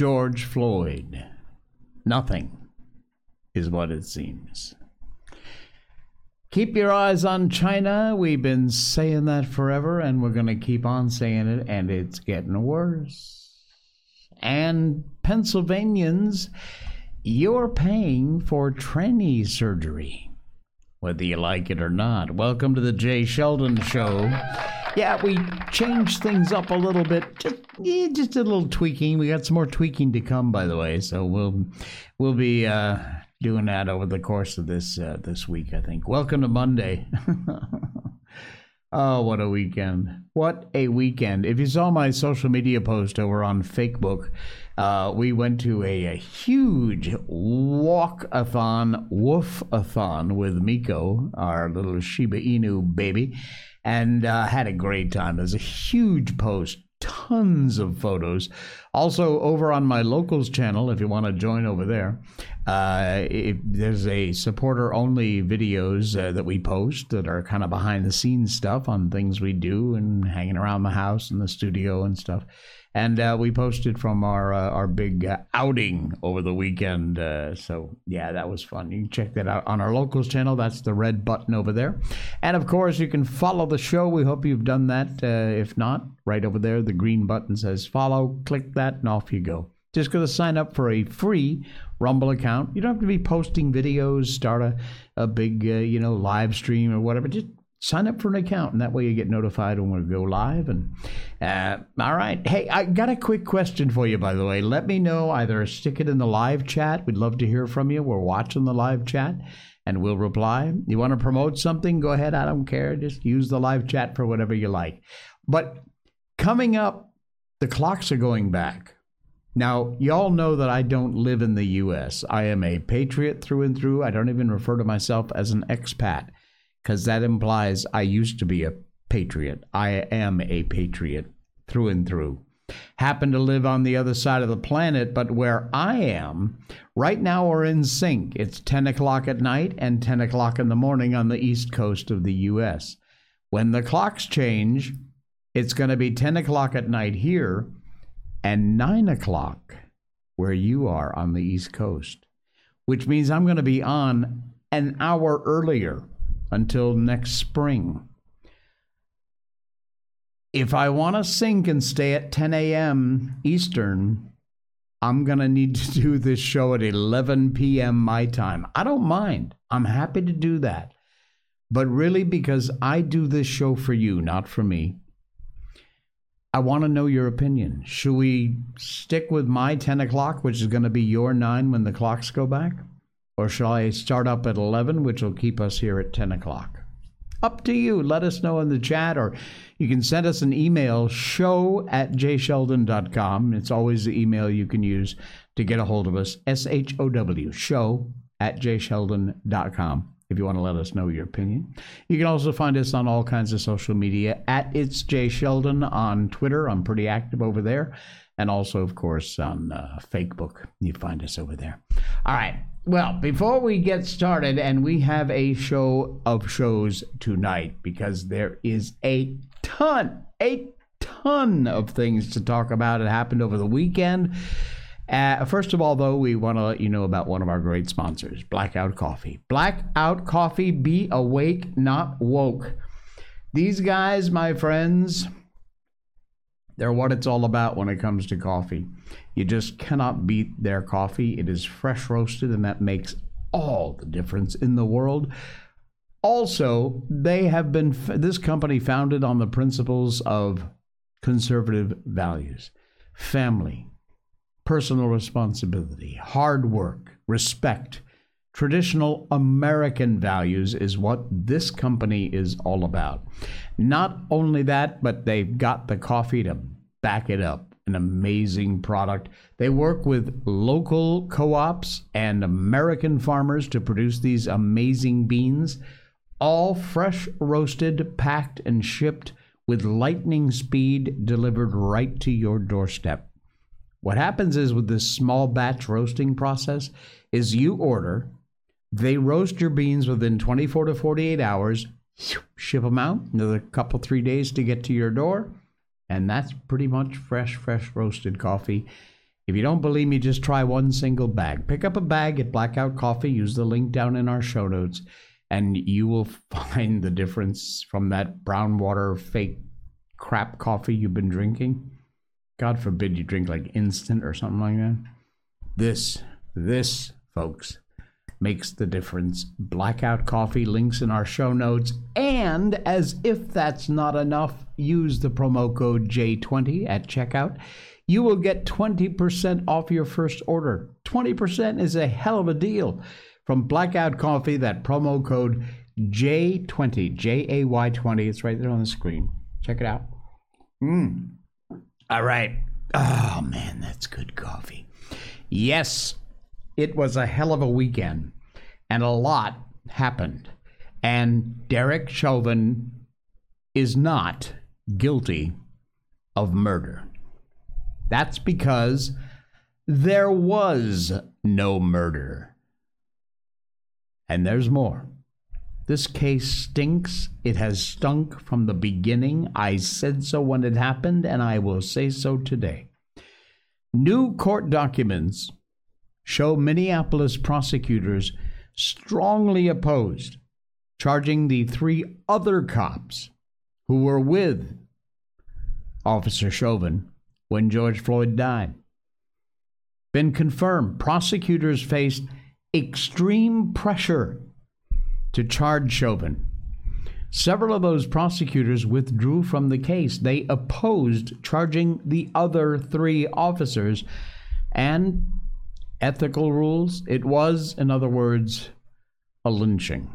George Floyd. Nothing is what it seems. Keep your eyes on China. We've been saying that forever, and we're going to keep on saying it, and it's getting worse. And Pennsylvanians, you're paying for tranny surgery, whether you like it or not. Welcome to the Jay Sheldon Show. Yeah, we changed things up a little bit. Just a little tweaking. We got some more tweaking to come, by the way, so we'll be... doing that over the course of this week, I think. Welcome to Monday. Oh, what a weekend. What a weekend. If you saw my social media post over on Facebook, we went to a huge walk-a-thon, woof-a-thon with Miko, our little Shiba Inu baby, and had a great time. It was a huge post. Tons of photos. Also, over on my Locals channel, if you want to join over there, there's a supporter-only videos that we post that are kind of behind-the-scenes stuff on things we do and hanging around the house and the studio and stuff. And we posted from our big outing over the weekend. So, yeah, that was fun. You can check that out on our Locals channel. That's the red button over there. And, of course, you can follow the show. We hope you've done that. If not, right over there, the green button says follow. Click that, and off you go. Just go to sign up for a free Rumble account. You don't have to be posting videos, start a big, live stream or whatever. Just sign up for an account, and that way you get notified when we go live. And all right. Hey, I got a quick question for you, by the way. Let me know. Either stick it in the live chat. We'd love to hear from you. We're watching the live chat, and we'll reply. You want to promote something? Go ahead. I don't care. Just use the live chat for whatever you like. But coming up, the clocks are going back. Now, y'all know that I don't live in the U.S. I am a patriot through and through. I don't even refer to myself as an expat, because that implies I used to be a patriot. I am a patriot through and through. Happen to live on the other side of the planet, but where I am, right now we're in sync. It's 10 o'clock at night and 10 o'clock in the morning on the east coast of the U.S. When the clocks change, it's going to be 10 o'clock at night here and 9 o'clock where you are on the east coast, which means I'm going to be on an hour earlier until next spring. If I want to sync and stay at 10 a.m. Eastern, I'm going to need to do this show at 11 p.m. my time. I don't mind. I'm happy to do that. But really, because I do this show for you, not for me, I want to know your opinion. Should we stick with my 10 o'clock, which is going to be your 9 when the clocks go back? Or shall I start up at 11, which will keep us here at 10 o'clock? Up to you. Let us know in the chat, or you can send us an email, show@jsheldon.com. It's always the email you can use to get a hold of us, S-H-O-W, show@jsheldon.com, if you want to let us know your opinion. You can also find us on all kinds of social media, at It's Jay Sheldon on Twitter. I'm pretty active over there. And also, of course, on Facebook. You find us over there. All right. Well, before we get started, and we have a show of shows tonight, because there is a ton of things to talk about. It happened over the weekend. First of all, though, we want to let you know about one of our great sponsors, Blackout Coffee. Blackout Coffee, be awake, not woke. These guys, my friends, they're what it's all about when it comes to coffee. You just cannot beat their coffee. It is fresh roasted, and that makes all the difference in the world. Also, they have been, this company founded on the principles of conservative values, family, personal responsibility, hard work, respect. Traditional American values is what this company is all about. Not only that, but they've got the coffee to back it up. An amazing product. They work with local co-ops and American farmers to produce these amazing beans, all fresh roasted, packed, and shipped with lightning speed, delivered right to your doorstep. What happens is, with this small batch roasting process, is you order, they roast your beans within 24 to 48 hours, ship them out, another couple, 3 days to get to your door, and that's pretty much fresh roasted coffee. If you don't believe me, just try one single bag. Pick up a bag at Blackout Coffee. Use the link down in our show notes, and you will find the difference from that brown water fake crap coffee you've been drinking. God forbid you drink like instant or something like that. This, folks, makes the difference. Blackout Coffee, links in our show notes. And as if that's not enough, use the promo code J20 at checkout. You will get 20% off your first order. 20% is a hell of a deal. From Blackout Coffee, that promo code J20, J-A-Y-20. It's right there on the screen. Check it out. All right. Oh, man, that's good coffee. Yes, it was a hell of a weekend, and a lot happened. And Derek Chauvin is not guilty of murder. That's because there was no murder. And there's more. This case stinks. It has stunk from the beginning. I said so when it happened, and I will say so today. New court documents show Minneapolis prosecutors strongly opposed charging the three other cops who were with Officer Chauvin when George Floyd died. Been confirmed, prosecutors faced extreme pressure to charge Chauvin. Several of those prosecutors withdrew from the case. They opposed charging the other three officers and ethical rules. It was, in other words, a lynching.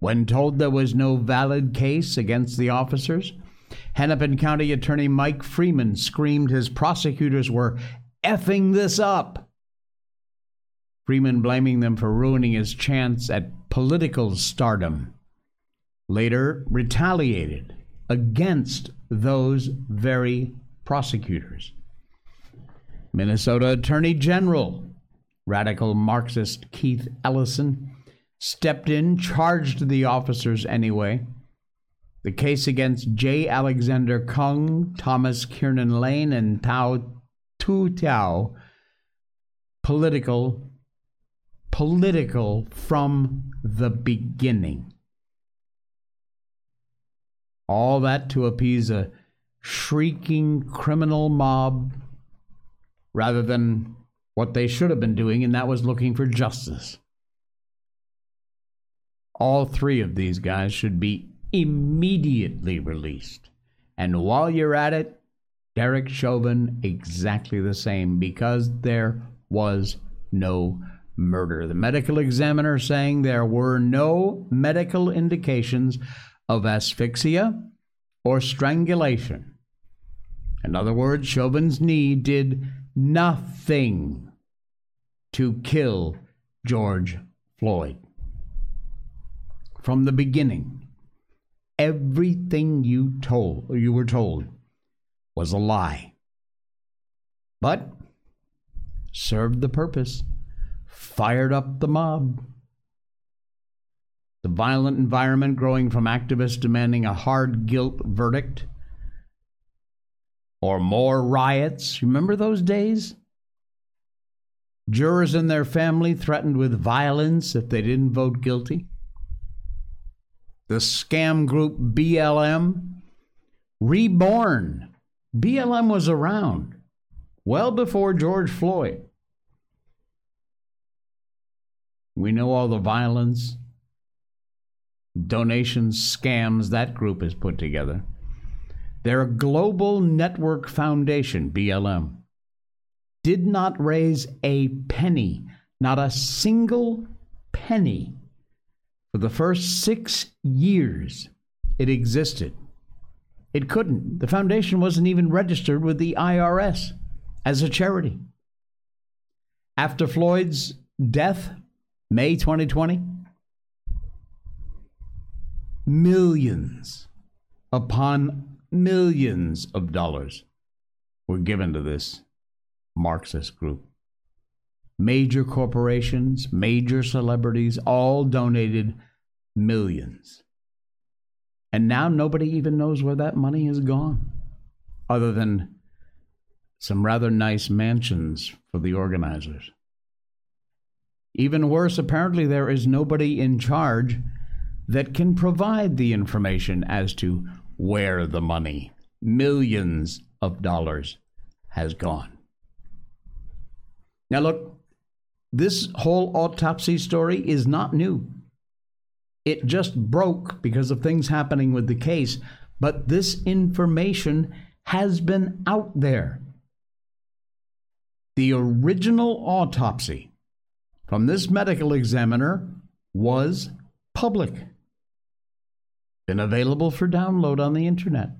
When told there was no valid case against the officers, Hennepin County Attorney Mike Freeman screamed his prosecutors were effing this up. Freeman blaming them for ruining his chance at political stardom. Later retaliated against those very prosecutors. Minnesota Attorney General, radical Marxist Keith Ellison, stepped in, charged the officers anyway. The case against J. Alexander Kung, Thomas Kiernan Lane, and Tao Tu Tao, political from the beginning. All that to appease a shrieking criminal mob rather than what they should have been doing, and that was looking for justice. All three of these guys should be immediately released. And while you're at it, Derek Chauvin exactly the same, because there was no murder. The medical examiner saying there were no medical indications of asphyxia or strangulation. In other words, Chauvin's knee did nothing to kill George Floyd. From the beginning, everything you were told was a lie, but served the purpose, fired up the mob. The violent environment growing from activists demanding a hard guilt verdict or more riots. Remember those days? Jurors and their family threatened with violence if they didn't vote guilty. The scam group BLM, reborn. BLM was around well before George Floyd. We know all the violence, donation scams that group has put together. Their global network foundation, BLM, did not raise a penny, not a single penny, for the first 6 years it existed. It couldn't. The foundation wasn't even registered with the IRS as a charity. After Floyd's death, May 2020, millions upon millions of dollars were given to this Marxist group. Major corporations, major celebrities, all donated millions. And now nobody even knows where that money has gone, other than some rather nice mansions for the organizers. Even worse, apparently there is nobody in charge that can provide the information as to where the money, millions of dollars, has gone. Now look, this whole autopsy story is not new. It just broke because of things happening with the case, but this information has been out there. The original autopsy from this medical examiner was public, been available for download on the internet.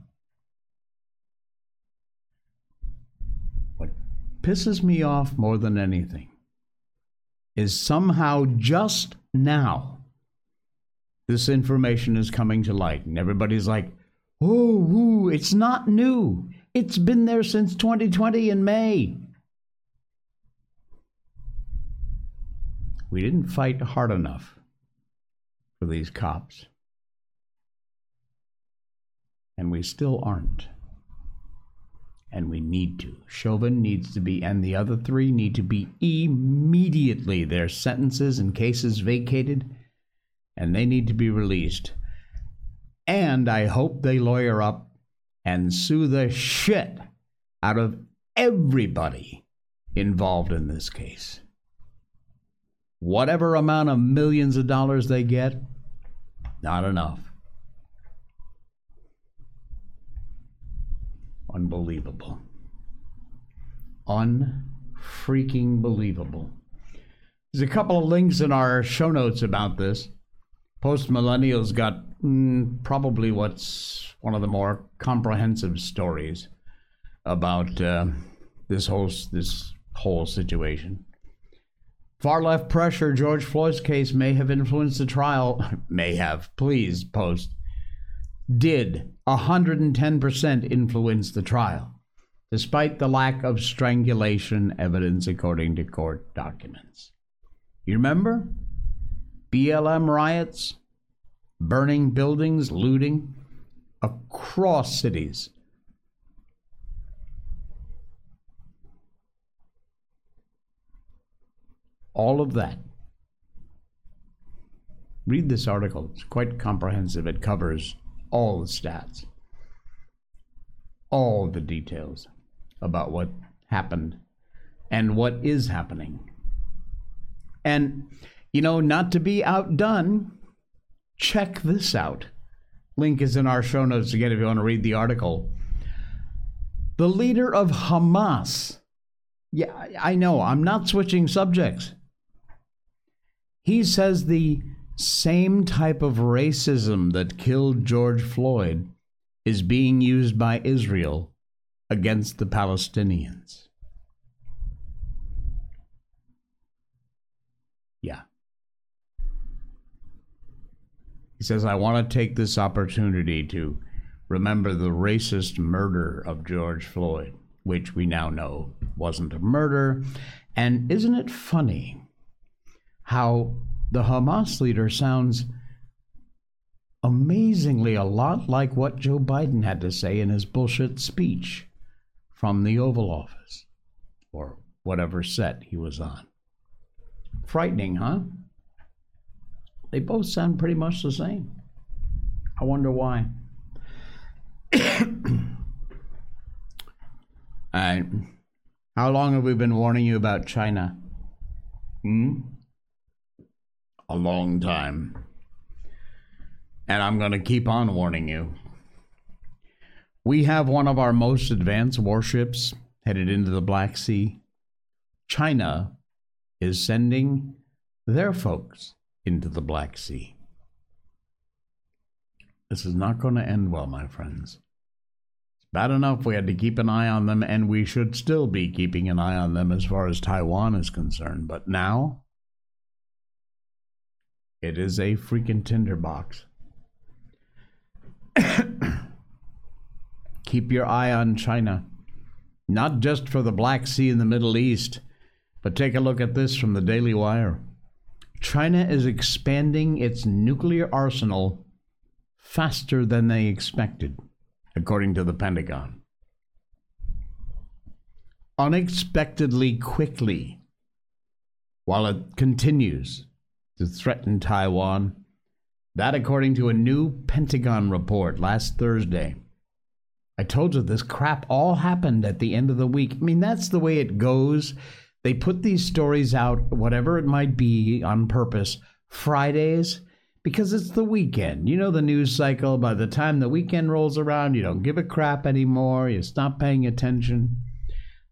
What pisses me off more than anything is somehow just now this information is coming to light, and everybody's like, oh, it's not new. It's been there since 2020 in May. We didn't fight hard enough for these cops, and we still aren't, and we need to. Chauvin needs to be, and the other three need to be immediately, their sentences and cases vacated, and they need to be released. And I hope they lawyer up and sue the shit out of everybody involved in this case. Whatever amount of millions of dollars they get, not enough. Unbelievable. Unfreaking believable. There's a couple of links in our show notes about this. Post-millennials got probably what's one of the more comprehensive stories about this whole situation. Far-left pressure, George Floyd's case may have influenced the trial. May have, please, Post. Did 110% influence the trial, despite the lack of strangulation evidence according to court documents. You remember? BLM riots, burning buildings, looting across cities. All of that. Read this article. It's quite comprehensive. It covers all the stats, all the details about what happened and what is happening. And you know, not to be outdone, check this out. Link is in our show notes again if you want to read the article. The leader of Hamas. Yeah, I know, I'm not switching subjects. He says the same type of racism that killed George Floyd is being used by Israel against the Palestinians. Yeah. He says, I want to take this opportunity to remember the racist murder of George Floyd, which we now know wasn't a murder. And isn't it funny how the Hamas leader sounds amazingly a lot like what Joe Biden had to say in his bullshit speech from the Oval Office, or whatever set he was on. Frightening, huh? They both sound pretty much the same. I wonder why. How long have we been warning you about China? A long time. And I'm going to keep on warning you. We have one of our most advanced warships headed into the Black Sea. China is sending their folks into the Black Sea. This is not going to end well, my friends. It's bad enough we had to keep an eye on them, and we should still be keeping an eye on them as far as Taiwan is concerned. But now, it is a freaking tinderbox. Keep your eye on China, not just for the Black Sea and the Middle East, but take a look at this from the Daily Wire. China is expanding its nuclear arsenal faster than they expected, according to the Pentagon. unexpectedly quickly while it continues to threaten Taiwan. That according to a new Pentagon report last Thursday. I told you this crap all happened at the end of the week. I mean, that's the way it goes. They put these stories out, whatever it might be, on purpose, Fridays, because it's the weekend. You know the news cycle. By the time the weekend rolls around, you don't give a crap anymore. You stop paying attention.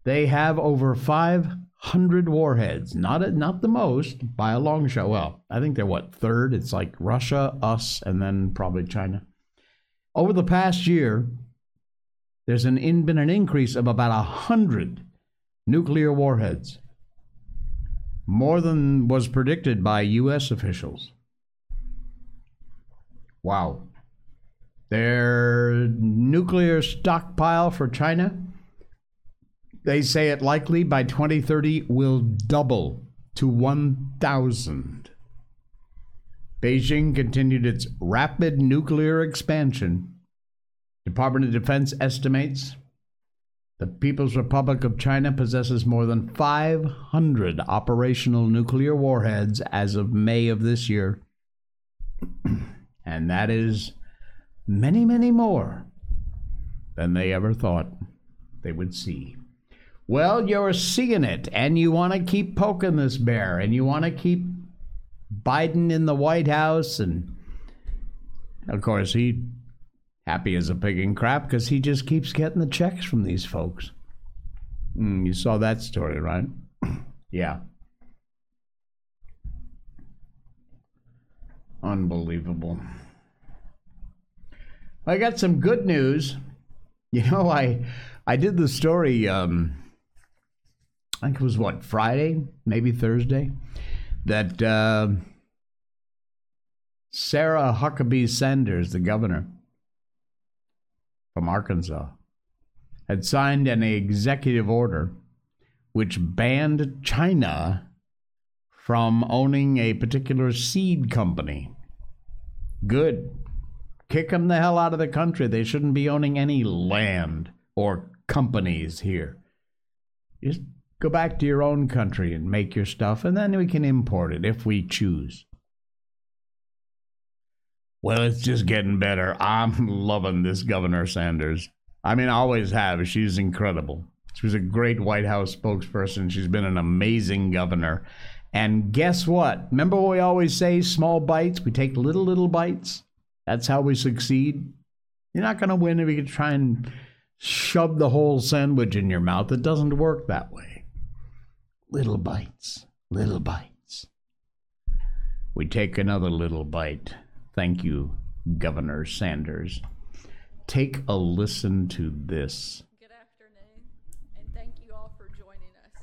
They have over 500 warheads. Not the most, by a long shot. Well, I think they're, third? It's like Russia, us, and then probably China. Over the past year, there's been an increase of about 100 nuclear warheads, more than was predicted by U.S. officials. Wow. Their nuclear stockpile for China, they say it likely by 2030 will double to 1,000. Beijing continued its rapid nuclear expansion. Department of Defense estimates the People's Republic of China possesses more than 500 operational nuclear warheads as of May of this year. And that is many, many more than they ever thought they would see. Well, you're seeing it, and you want to keep poking this bear, and you want to keep Biden in the White House, and of course he happy as a pig in crap because he just keeps getting the checks from these folks. You saw that story, right? Yeah. Unbelievable. I got some good news. You know, I did the story, I think it was, Friday? Maybe Thursday? That Sarah Huckabee Sanders, the governor from Arkansas, had signed an executive order which banned China from owning a particular seed company. Good. Kick them the hell out of the country. They shouldn't be owning any land or companies here. Just go back to your own country and make your stuff, and then we can import it if we choose. Well, it's just getting better. I'm loving this Governor Sanders. I mean, I always have. She's incredible. She was a great White House spokesperson. She's been an amazing governor. And guess what? Remember what we always say, small bites? We take little bites. That's how we succeed. You're not going to win if you try and shove the whole sandwich in your mouth. It doesn't work that way. Little bites. We take another little bite. Thank you, Governor Sanders. Take a listen to this. Good afternoon, and thank you all for joining us.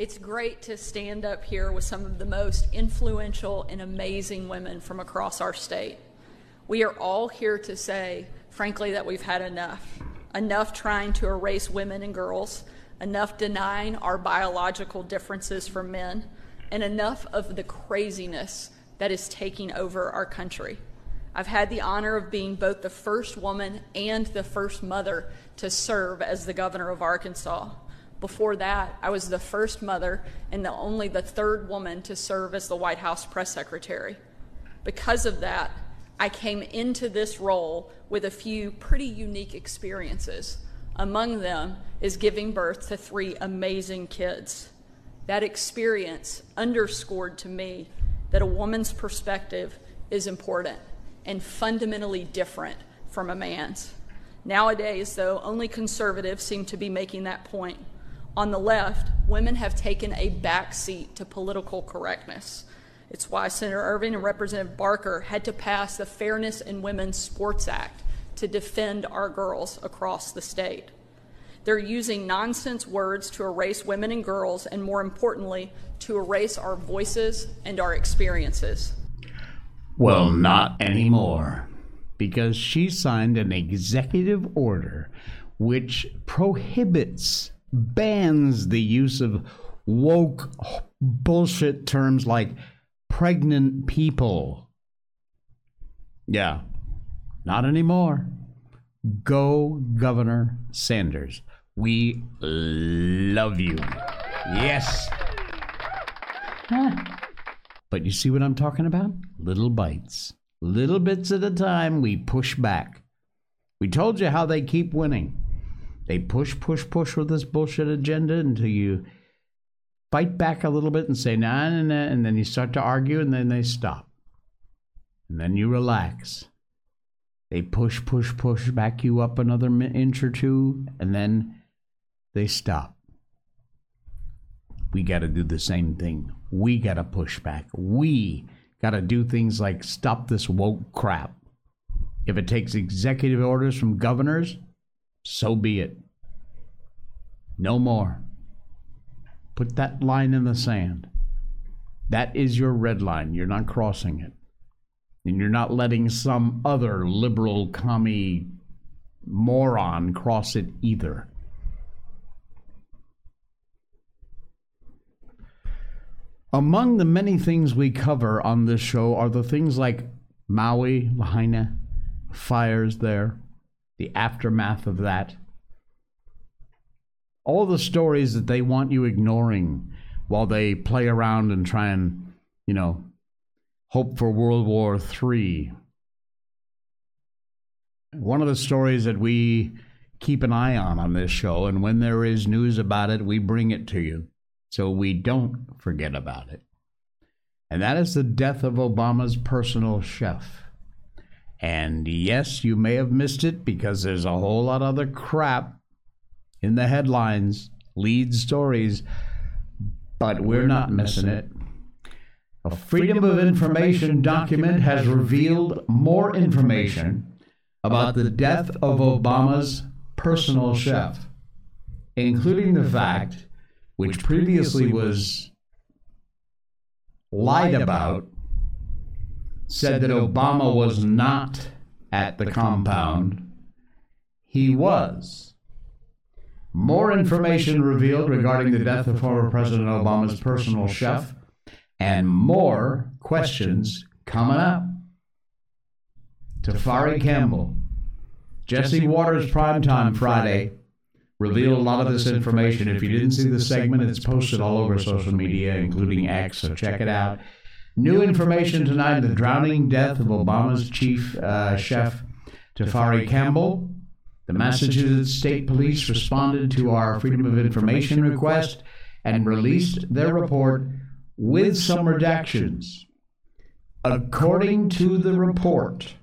It's great to stand up here with some of the most influential and amazing women from across our state. We are all here to say, frankly, that we've had enough. Enough trying to erase women and girls, enough denying our biological differences from men, and enough of the craziness that is taking over our country. I've had the honor of being both the first woman and the first mother to serve as the governor of Arkansas. Before that, I was the first mother and only the third woman to serve as the White House press secretary. Because of that, I came into this role with a few pretty unique experiences. Among them is giving birth to three amazing kids. That experience underscored to me that a woman's perspective is important and fundamentally different from a man's. Nowadays, though, only conservatives seem to be making that point. On the left, women have taken a back seat to political correctness. It's why Senator Irving and Representative Barker had to pass the Fairness in Women's Sports Act to defend our girls across the state. They're using nonsense words to erase women and girls, and more importantly, to erase our voices and our experiences. Well, not anymore, because she signed an executive order which prohibits, bans the use of woke bullshit terms like pregnant people. Yeah, not anymore. Go, Governor Sanders. We love you. Yes. Ah. But you see what I'm talking about? Little bites. Little bits at a time, we push back. We told you how they keep winning. They push, push, push with this bullshit agenda until you fight back a little bit and say, nah, nah, nah, and then you start to argue, and then they stop. And then you relax. They push, push, push, back you up another inch or two, and then they stop. We got to do the same thing. We got to push back. We got to do things like stop this woke crap. If it takes executive orders from governors, so be it. No more. Put that line in the sand. That is your red line. You're not crossing it. And you're not letting some other liberal commie moron cross it either. Among the many things we cover on this show are the things like Maui, Lahaina, fires there, the aftermath of that. All the stories that they want you ignoring while they play around and try and, you know, hope for World War III. One of the stories that we keep an eye on this show, and when there is news about it, we bring it to you, so we don't forget about it. And that is the death of Obama's personal chef. And yes, you may have missed it because there's a whole lot of other crap in the headlines, lead stories, but we're not missing it. A Freedom of Information document has revealed more information about the death of Obama's personal chef, including the fact, which previously was lied about, said that Obama was not at the compound. He was. More information revealed regarding the death of former President Obama's personal chef, and more questions coming up. Tafari Campbell, Jesse Waters' Primetime Friday, reveal a lot of this information. If you didn't see the segment, it's posted all over social media, including X, so check it out. New information tonight, the drowning death of Obama's chief chef, Tafari Campbell. The Massachusetts State Police responded to our Freedom of Information request and released their report with some redactions. According to the report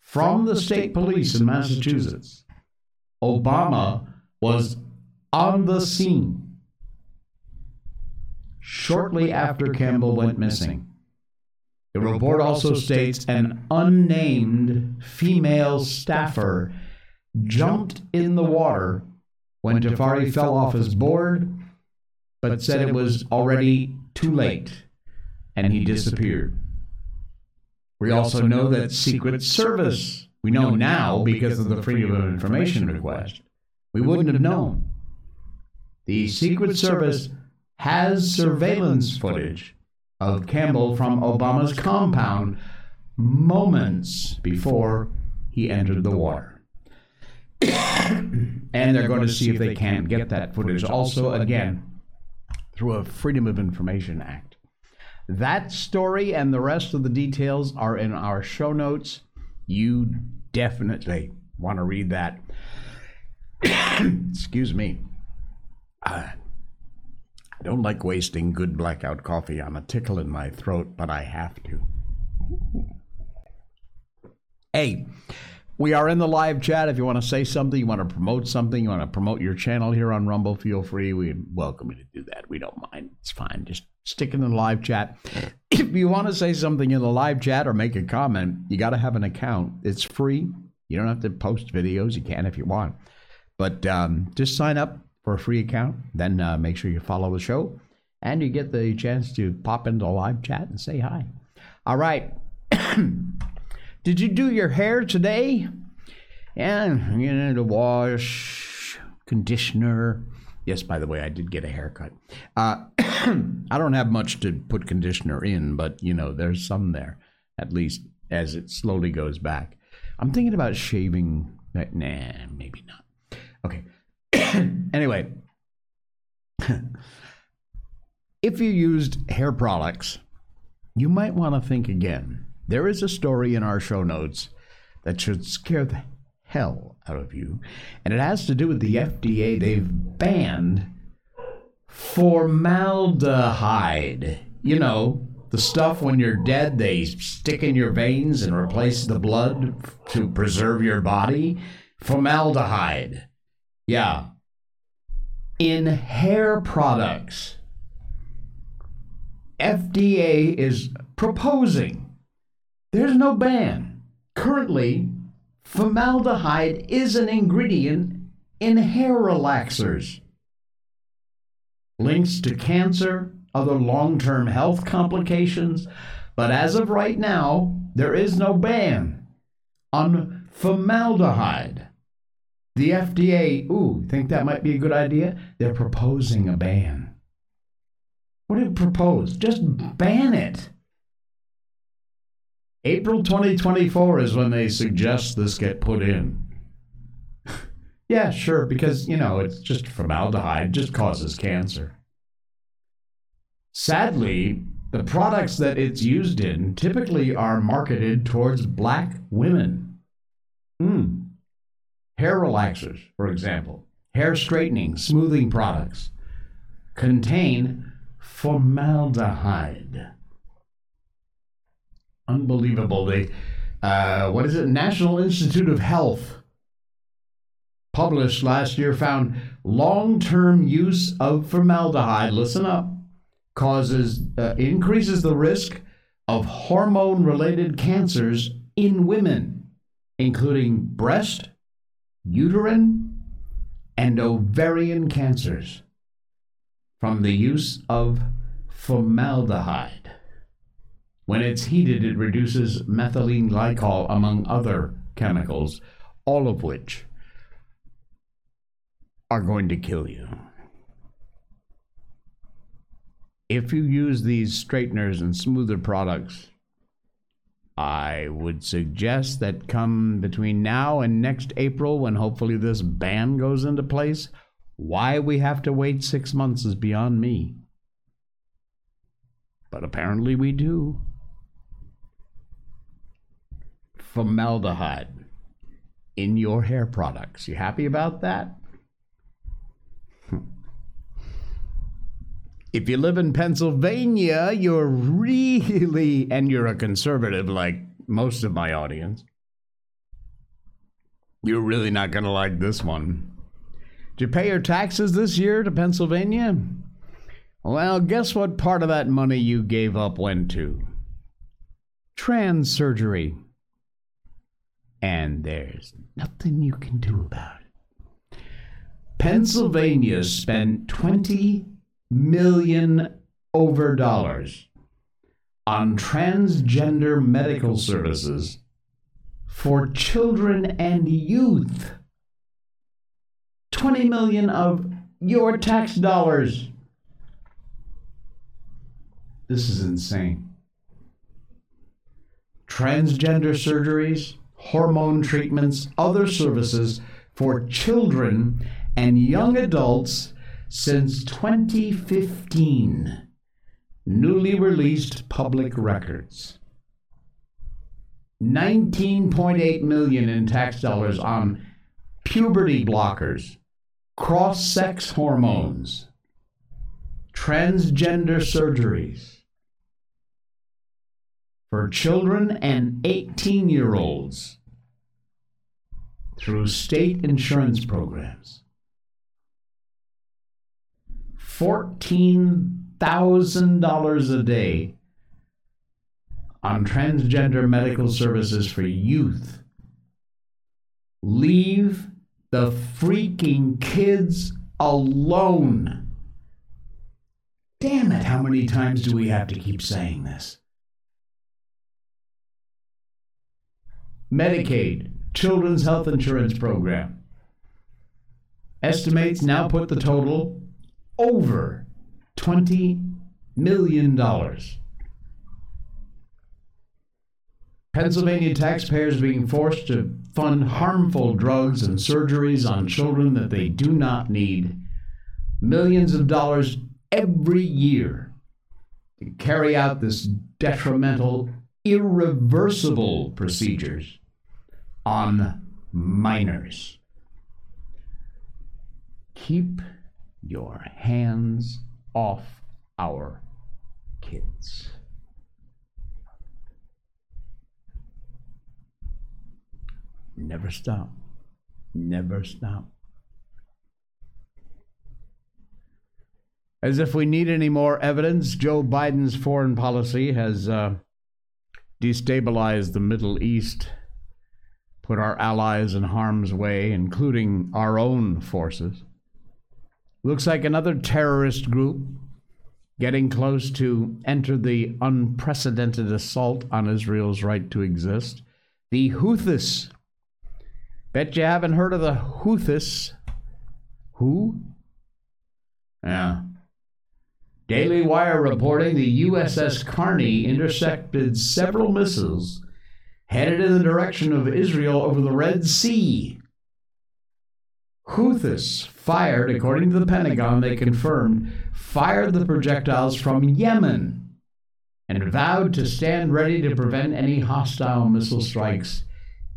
from the state police in Massachusetts, Obama was on the scene shortly after Campbell went missing. The report also states an unnamed female staffer jumped in the water when Tafari fell off his board, but said it was already too late and he disappeared. We also know that Secret Service, we know now because of the Freedom of Information request. We wouldn't have known. The Secret Service has surveillance footage of Campbell from Obama's compound moments before he entered the water. And they're going to see if they can get that footage also, again, through a Freedom of Information Act. That story and the rest of the details are in our show notes. You definitely want to read that. Excuse me. I don't like wasting good blackout coffee on a tickle in my throat, but I have to. Hey, we are in the live chat. If you want to say something, you want to promote something, you want to promote your channel here on Rumble, feel free. We welcome you to do that. We don't mind. It's fine. Just stick in the live chat. If you want to say something in the live chat or make a comment, you got to have an account. It's free. You don't have to post videos. You can if you want. But just sign up for a free account. Then make sure you follow the show. And you get the chance to pop into live chat and say hi. All right. Did you do your hair today? Yeah, you know, the wash, conditioner. Yes, by the way, I did get a haircut. I don't have much to put conditioner in, but, you know, there's some there, at least as it slowly goes back. I'm thinking about shaving. Nah, maybe not. Okay. Anyway, if you used hair products, you might want to think again. There is a story in our show notes that should scare the hell out of you, and it has to do with the FDA. They've banned formaldehyde. You know, the stuff when you're dead, they stick in your veins and replace the blood to preserve your body. Formaldehyde. Yeah. In hair products, FDA is proposing. There's no ban. Currently, formaldehyde is an ingredient in hair relaxers. Links to cancer, other long-term health complications, but as of right now, there is no ban on formaldehyde. The FDA, think that might be a good idea? They're proposing a ban. What do you propose? Just ban it. April 2024 is when they suggest this get put in. Yeah, sure, because, you know, it's just formaldehyde, just causes cancer. Sadly, the products that it's used in typically are marketed towards black women. Hair relaxers, for example, hair straightening, smoothing products, contain formaldehyde. Unbelievable. The National Institute of Health published last year found long-term use of formaldehyde, listen up, increases the risk of hormone-related cancers in women, including breast, uterine, and ovarian cancers from the use of formaldehyde. When it's heated, it reduces methylene glycol, among other chemicals, all of which are going to kill you. If you use these straighteners and smoother products, I would suggest that come between now and next April, when hopefully this ban goes into place, why we have to wait 6 months is beyond me. But apparently we do. Formaldehyde in your hair products. You happy about that? If you live in Pennsylvania, you're a conservative like most of my audience, you're really not going to like this one. Did you pay your taxes this year to Pennsylvania? Well, guess what part of that money you gave up went to? Trans surgery. And there's nothing you can do about it. Pennsylvania spent $20 million on transgender medical services for children and youth. 20 million of your tax dollars. This is insane. Transgender surgeries, hormone treatments, other services for children and young adults since 2015, newly released public records. $19.8 million in tax dollars on puberty blockers, cross-sex hormones, transgender surgeries for children and 18-year-olds through state insurance programs. 14,000 dollars a day on transgender medical services for youth. Leave the freaking kids alone. Damn it, how many times do we have to keep saying this? Medicaid, Children's Health Insurance Program. Estimates now put the total over $20 million. Pennsylvania taxpayers being forced to fund harmful drugs and surgeries on children that they do not need. Millions of dollars every year to carry out this detrimental, irreversible procedures on minors. Keep your hands off our kids. Never stop. Never stop. As if we need any more evidence, Joe Biden's foreign policy has destabilized the Middle East, put our allies in harm's way, including our own forces. Looks like another terrorist group getting close to enter the unprecedented assault on Israel's right to exist. The Houthis. Bet you haven't heard of the Houthis. Who? Yeah. Daily Wire reporting the USS Kearney intercepted several missiles headed in the direction of Israel over the Red Sea. Houthis fired, according to the Pentagon, they confirmed, fired the projectiles from Yemen and vowed to stand ready to prevent any hostile missile strikes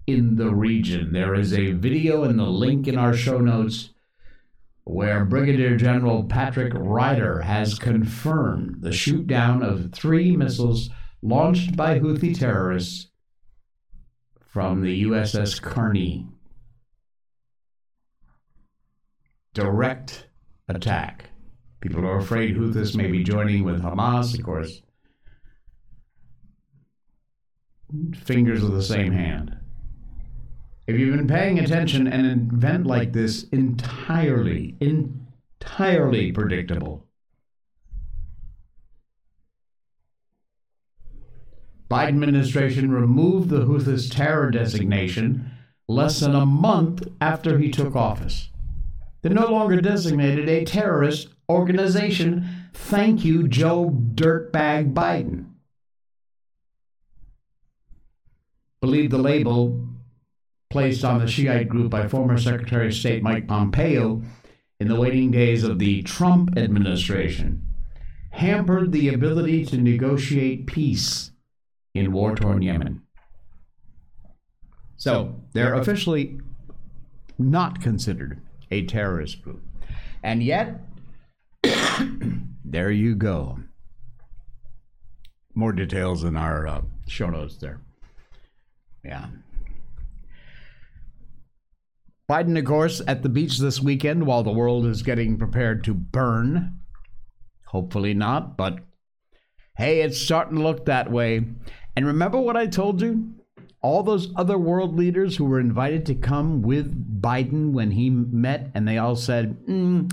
in the region. There is a video and the link in our show notes where Brigadier General Patrick Ryder has confirmed the shoot down of 3 missiles launched by Houthi terrorists from the USS Kearney. Direct attack. People are afraid Houthis may be joining with Hamas, of course. Fingers of the same hand. If you've been paying attention, an event like this entirely predictable. Biden administration removed the Houthis terror designation less than a month after he took office. They're no longer designated a terrorist organization. Thank you, Joe Dirtbag Biden. Believe the label placed on the Shiite group by former Secretary of State Mike Pompeo in the waning days of the Trump administration hampered the ability to negotiate peace in war-torn Yemen. So they're officially not considered a terrorist group. And yet, there you go. More details in our show notes there. Yeah. Biden, of course, at the beach this weekend while the world is getting prepared to burn. Hopefully not, but hey, it's starting to look that way. And remember what I told you? All those other world leaders who were invited to come with Biden when he met, and they all said, no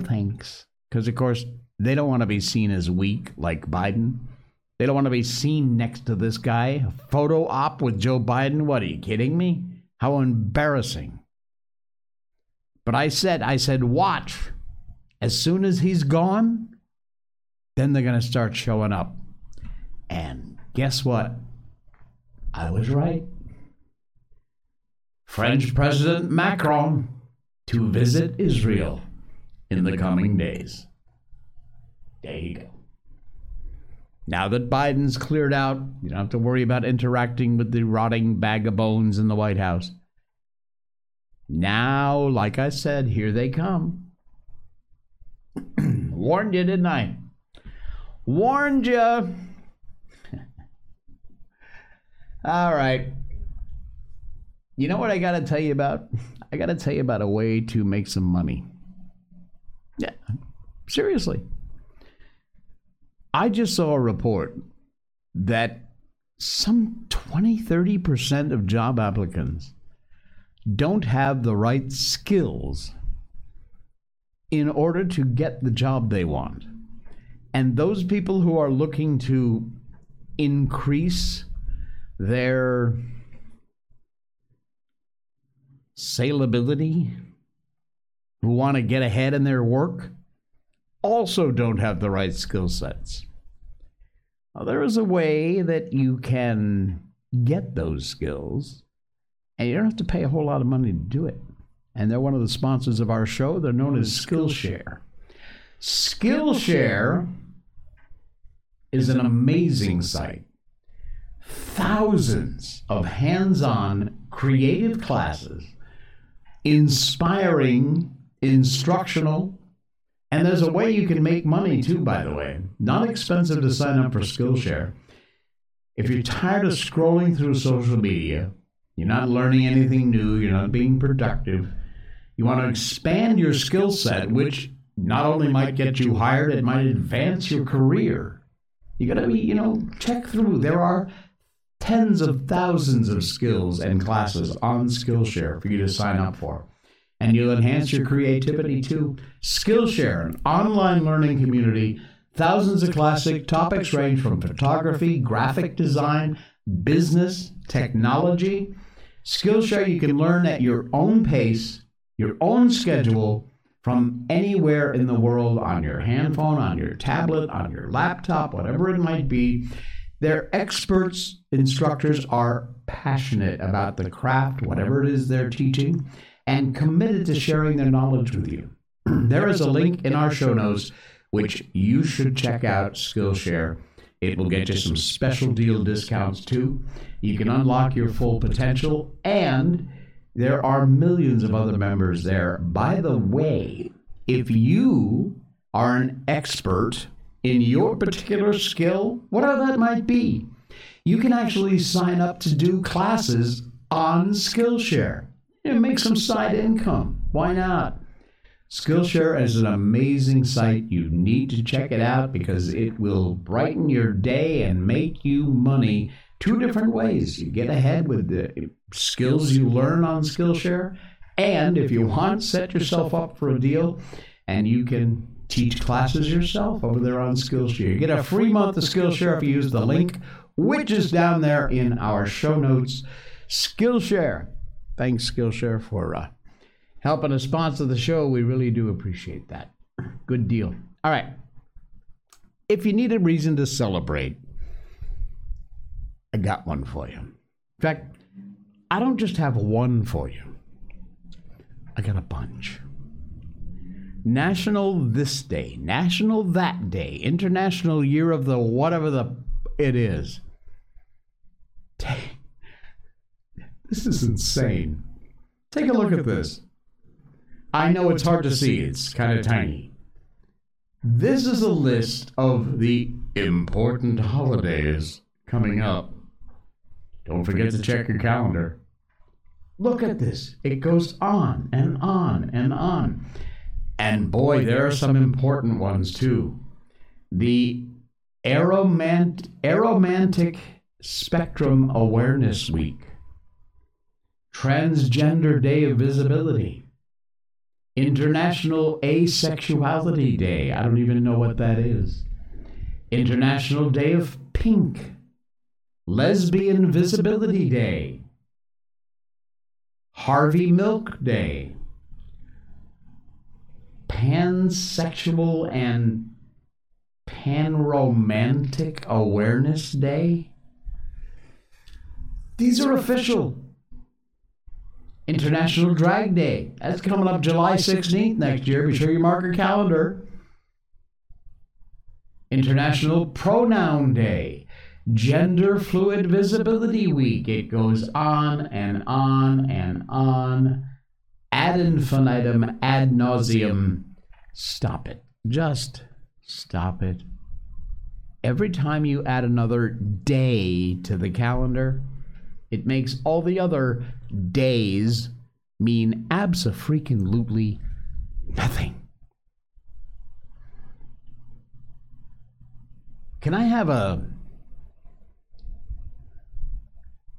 thanks. Because, of course, they don't want to be seen as weak like Biden. They don't want to be seen next to this guy. A photo op with Joe Biden? What, are you kidding me? How embarrassing. But I said, watch. As soon as he's gone, then they're going to start showing up. And guess what? I was right. French President Macron to visit Israel in the coming days. There you go. Now that Biden's cleared out, you don't have to worry about interacting with the rotting bag of bones in the White House. Now, like I said, here they come. Warned you, didn't I? Warned you. All right. You know what I got to tell you about? I got to tell you about a way to make some money. Yeah, seriously. I just saw a report that some 20-30% of job applicants don't have the right skills in order to get the job they want. And those people who are looking to increase their salability, who want to get ahead in their work, also don't have the right skill sets. There is a way that you can get those skills, and you don't have to pay a whole lot of money to do it. And they're one of the sponsors of our show. They're known as Skillshare. Skillshare is an amazing site. Thousands of hands-on creative classes, inspiring, instructional, and there's a way you can make money too, by the way. Not expensive to sign up for Skillshare. If you're tired of scrolling through social media, you're not learning anything new, you're not being productive, you want to expand your skill set, which not only might get you hired, it might advance your career. You got to be, check through. There are tens of thousands of skills and classes on Skillshare for you to sign up for. And you'll enhance your creativity too. Skillshare, an online learning community. Thousands of classic topics range from photography, graphic design, business, technology. Skillshare, you can learn at your own pace, your own schedule, from anywhere in the world, on your handphone, on your tablet, on your laptop, whatever it might be. Their experts, instructors are passionate about the craft, whatever it is they're teaching, and committed to sharing their knowledge with you. There is a link in our show notes, which you should check out, Skillshare. It will get you some special deal discounts too. You can unlock your full potential, and there are millions of other members there. By the way, if you are an expert in your particular skill, whatever that might be, you can actually sign up to do classes on Skillshare and make some side income. Why not? Skillshare is an amazing site. You need to check it out because it will brighten your day and make you money two different ways. You get ahead with the skills you learn on Skillshare, and if you want, set yourself up for a deal, and you can teach classes yourself over there on Skillshare. You get a free month of Skillshare if you use the link, which is down there in our show notes. Skillshare. Thanks, Skillshare, for helping to sponsor the show. We really do appreciate that. Good deal. All right. If you need a reason to celebrate, I got one for you. In fact, I don't just have one for you. I got a bunch. National this day, National that day, International Year of the whatever the it is. This is insane. Take a look at this. I know it's hard to see. It's kind of tiny. This is a list of the important holidays coming up. Don't forget to check your calendar. Look at this. It goes on and on and on. And boy, there are some important ones too. The Aromantic Spectrum Awareness Week, Transgender Day of Visibility, International Asexuality Day. I don't even know what that is. International Day of Pink, Lesbian Visibility Day, Harvey Milk Day, Pansexual and Panromantic Awareness Day. These are official. International Drag Day. That's coming up July 16th next year. Be sure you mark your calendar. International Pronoun Day. Gender Fluid Visibility Week. It goes on and on and on. Ad infinitum, ad nauseum. Stop it. Just stop it. Every time you add another day to the calendar, it makes all the other days mean abso-freaking-lutely nothing. Can I have a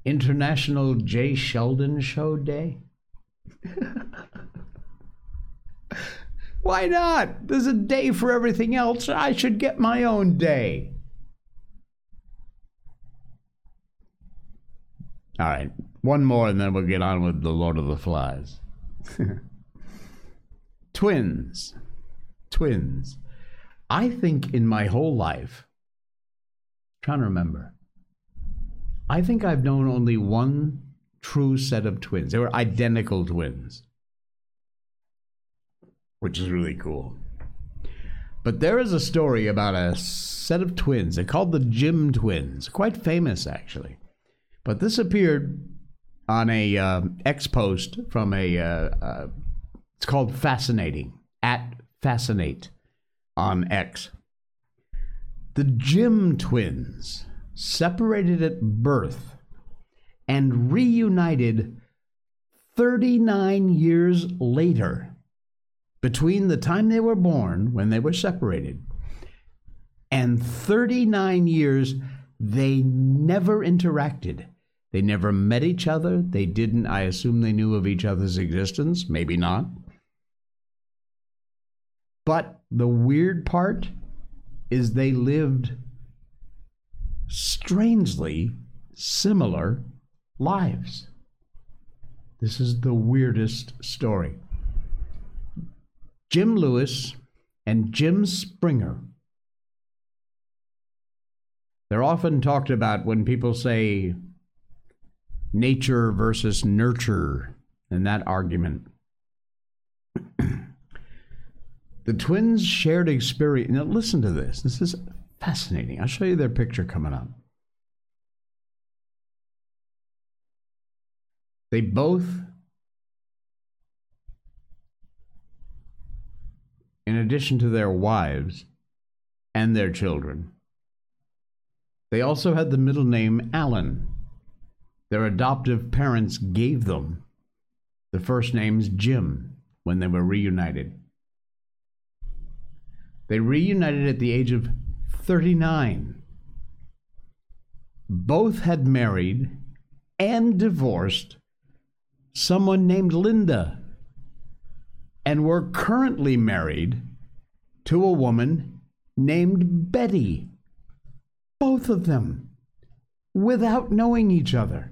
International Jay Sheldon Show Day? Why not? There's a day for everything else. I should get my own day. All right, one more and then we'll get on with the Lord of the Flies. Twins. I think in my whole life, trying to remember. I think I've known only one true set of twins. They were identical twins, which is really cool. But there is a story about a set of twins. They're called the Jim Twins. Quite famous, actually. But this appeared on a ex-post from a, it's called Fascinating, at Fascinate on X. The Jim Twins separated at birth and reunited 39 years later, between the time they were born, when they were separated, and 39 years, they never interacted. They never met each other. They didn't, I assume they knew of each other's existence, maybe not. But the weird part is they lived strangely similar lives. This is the weirdest story. Jim Lewis and Jim Springer. They're often talked about when people say nature versus nurture in that argument. The twins shared experience. Now listen to this. This is fascinating. I'll show you their picture coming up. They both, in addition to their wives and their children, they also had the middle name Allen. Their adoptive parents gave them the first name's Jim when they were reunited. They reunited at the age of 39. Both had married and divorced someone named Linda and were currently married to a woman named Betty. Both of them, without knowing each other.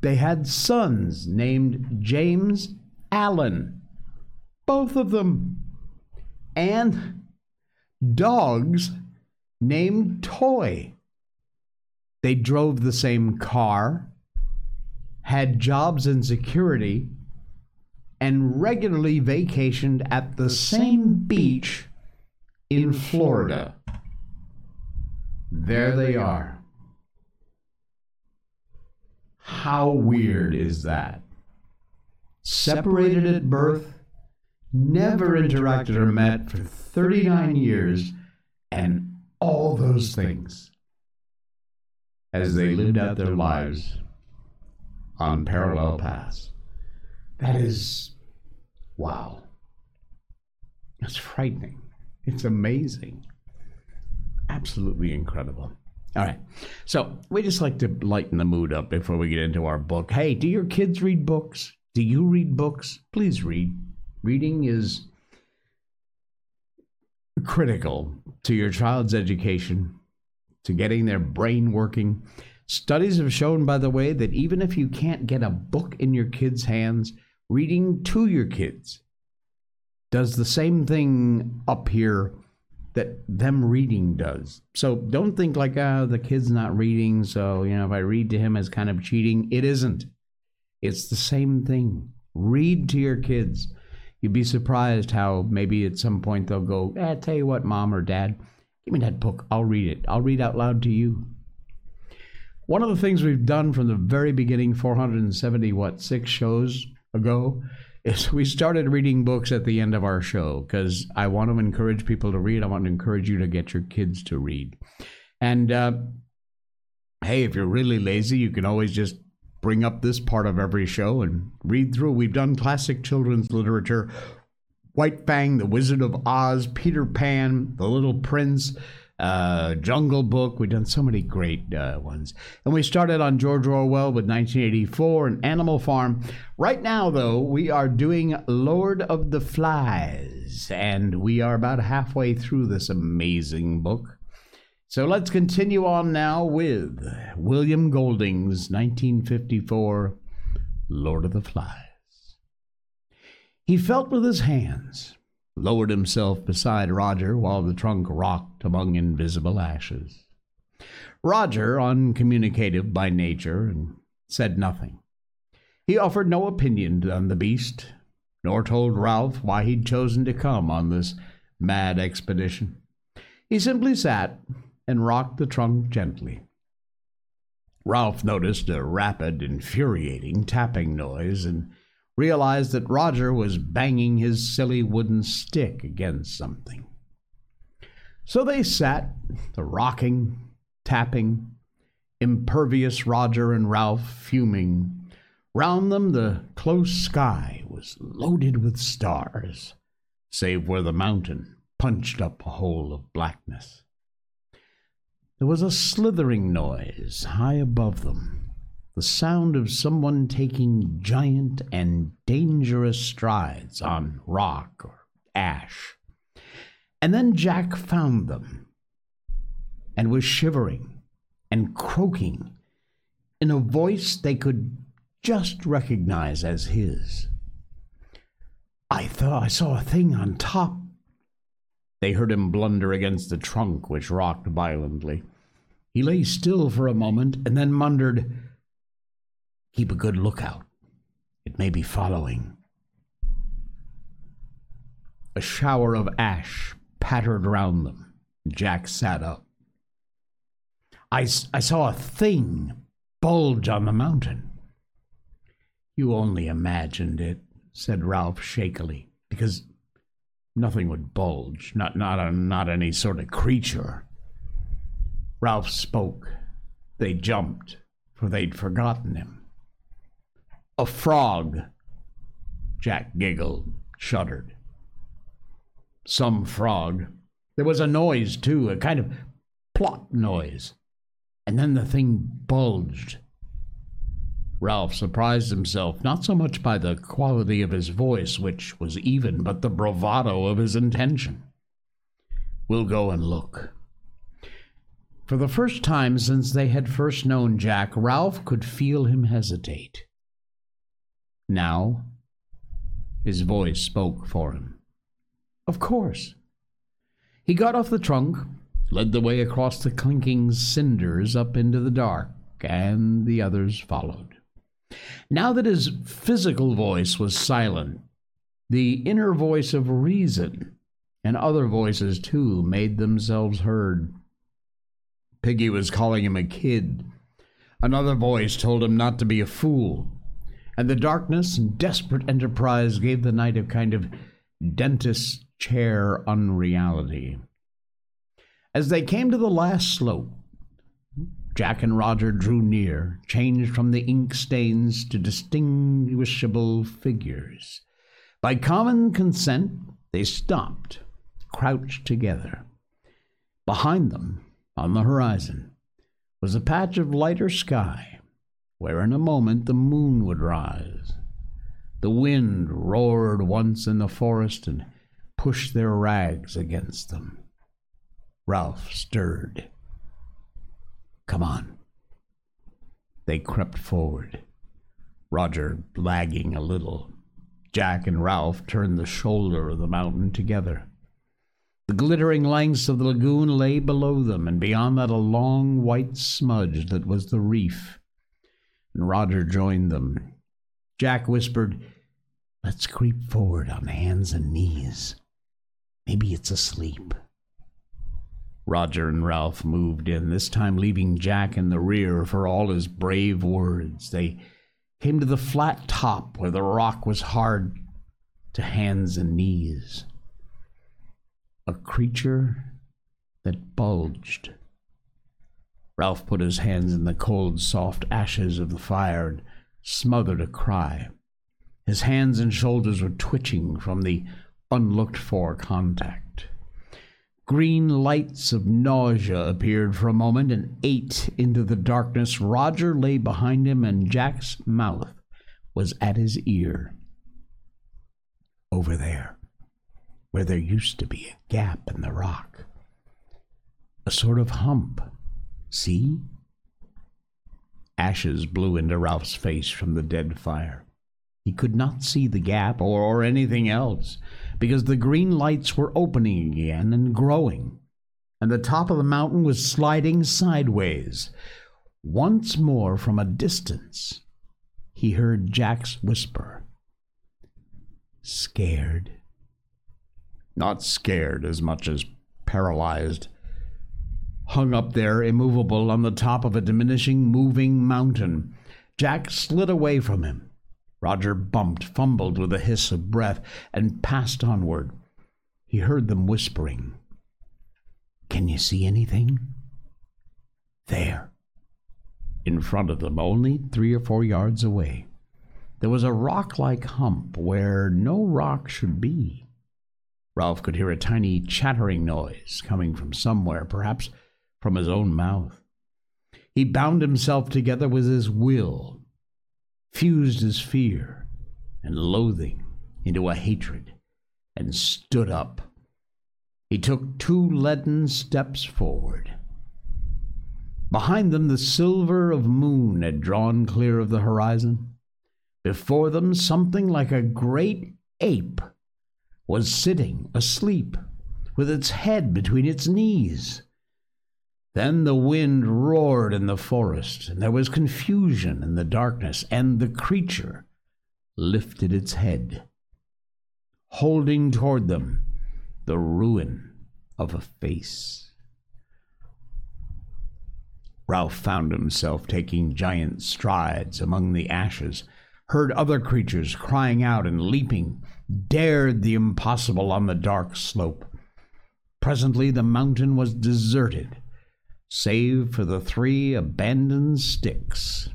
They had sons named James Allen, both of them, and dogs named Toy. They drove the same car, had jobs in security, and regularly vacationed at the same beach in Florida. There they are. How weird is that? Separated at birth, never interacted or met for 39 years, and all those things as they lived out their lives on parallel paths. That is, wow. That's frightening. It's amazing. Absolutely incredible. All right. So we just like to lighten the mood up before we get into our book. Hey, do your kids read books? Do you read books? Please read. Reading is critical to your child's education, to getting their brain working. Studies have shown, by the way, that even if you can't get a book in your kids' hands, reading to your kids does the same thing up here that them reading does. So don't think like, the kid's not reading, so, if I read to him, it's kind of cheating. It isn't. It's the same thing. Read to your kids. You'd be surprised how maybe at some point they'll go, tell you what, Mom or Dad, give me that book. I'll read it. I'll read out loud to you. One of the things we've done from the very beginning, 476 shows ago, is we started reading books at the end of our show because I want to encourage people to read. I want to encourage you to get your kids to read. And hey, if you're really lazy, you can always just bring up this part of every show and read through. We've done classic children's literature, White Fang, The Wizard of Oz, Peter Pan, The Little Prince, Jungle Book. We've done so many great ones. And we started on George Orwell with 1984 and Animal Farm. Right now, though, we are doing Lord of the Flies, and we are about halfway through this amazing book. So let's continue on now with William Golding's 1954 Lord of the Flies. He felt with his hands lowered himself beside Roger while the trunk rocked among invisible ashes. Roger, uncommunicative by nature, said nothing. He offered no opinion on the beast, nor told Ralph why he'd chosen to come on this mad expedition. He simply sat and rocked the trunk gently. Ralph noticed a rapid, infuriating tapping noise and realized that Roger was banging his silly wooden stick against something. So they sat, the rocking, tapping, impervious Roger and Ralph fuming. Round them the close sky was loaded with stars, save where the mountain punched up a hole of blackness. There was a slithering noise high above them, the sound of someone taking giant and dangerous strides on rock or ash. And then Jack found them and was shivering and croaking in a voice they could just recognize as his. "I thought I saw a thing on top." They heard him blunder against the trunk, which rocked violently. He lay still for a moment and then muttered, "Keep a good lookout. It may be following." A shower of ash pattered round them. Jack sat up. I saw a thing bulge on the mountain." "You only imagined it," said Ralph shakily, "because nothing would bulge, not any sort of creature." Ralph spoke. They jumped, for they'd forgotten him. "A frog." Jack giggled, shuddered. "Some frog. There was a noise, too, a kind of plop noise. And then the thing bulged." Ralph surprised himself, not so much by the quality of his voice, which was even, but the bravado of his intention. "We'll go and look." For the first time since they had first known Jack, Ralph could feel him hesitate. Now, his voice spoke for him. "Of course." He got off the trunk, led the way across the clinking cinders up into the dark, and the others followed. Now that his physical voice was silent, the inner voice of reason and other voices, too, made themselves heard. Piggy was calling him a kid. Another voice told him not to be a fool. And the darkness and desperate enterprise gave the night a kind of dentist's chair unreality. As they came to the last slope, Jack and Roger drew near, changed from the ink stains to distinguishable figures. By common consent, they stopped, crouched together. Behind them, on the horizon, was a patch of lighter sky, where in a moment the moon would rise. The wind roared once in the forest and pushed their rags against them. Ralph stirred. "Come on." They crept forward, Roger lagging a little. Jack and Ralph turned the shoulder of the mountain together. The glittering lengths of the lagoon lay below them, and beyond that a long white smudge that was the reef. And Roger joined them. Jack whispered, "Let's creep forward on hands and knees. Maybe it's asleep." Roger and Ralph moved in, this time leaving Jack in the rear for all his brave words. They came to the flat top where the rock was hard to hands and knees. A creature that bulged. Ralph put his hands in the cold, soft ashes of the fire and smothered a cry. His hands and shoulders were twitching from the unlooked-for contact. Green lights of nausea appeared for a moment and ate into the darkness. Roger lay behind him, and Jack's mouth was at his ear. Over there, where there used to be a gap in the rock. A sort of hump. See? Ashes blew into Ralph's face from the dead fire. He could not see the gap or anything else, because the green lights were opening again and growing, and the top of the mountain was sliding sideways. Once more from a distance, he heard Jack's whisper. Scared. Not scared as much as paralyzed. Hung up there, immovable, on the top of a diminishing, moving mountain. Jack slid away from him. Roger bumped, fumbled with a hiss of breath, and passed onward. He heard them whispering. Can you see anything? There. In front of them, only 3 or 4 yards away, there was a rock-like hump where no rock should be. Ralph could hear a tiny chattering noise coming from somewhere, perhaps from his own mouth. He bound himself together with his will, fused his fear and loathing into a hatred, and stood up. He took 2 leaden steps forward. Behind them, the silver of moon had drawn clear of the horizon. Before them, something like a great ape was sitting asleep, with its head between its knees. Then the wind roared in the forest, and there was confusion in the darkness, and the creature lifted its head, holding toward them the ruin of a face. Ralph found himself taking giant strides among the ashes, heard other creatures crying out and leaping, dared the impossible on the dark slope. Presently the mountain was deserted, save for the 3 abandoned sticks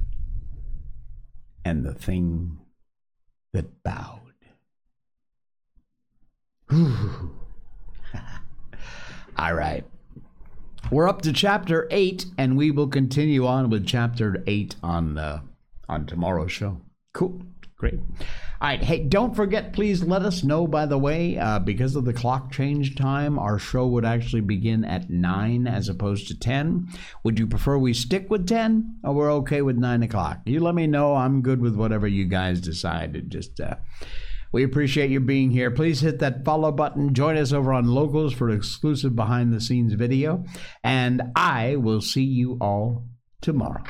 and the thing that bowed. All right. We're up to Chapter 8, and we will continue on with Chapter 8 on tomorrow's show. Cool. Great. All right. Hey, don't forget, please let us know, by the way, because of the clock change time, our show would actually begin at 9 as opposed to 10. Would you prefer we stick with 10, or we're okay with 9 o'clock? You let me know. I'm good with whatever you guys decide. We appreciate you being here. Please hit that follow button. Join us over on Locals for exclusive behind-the-scenes video. And I will see you all tomorrow.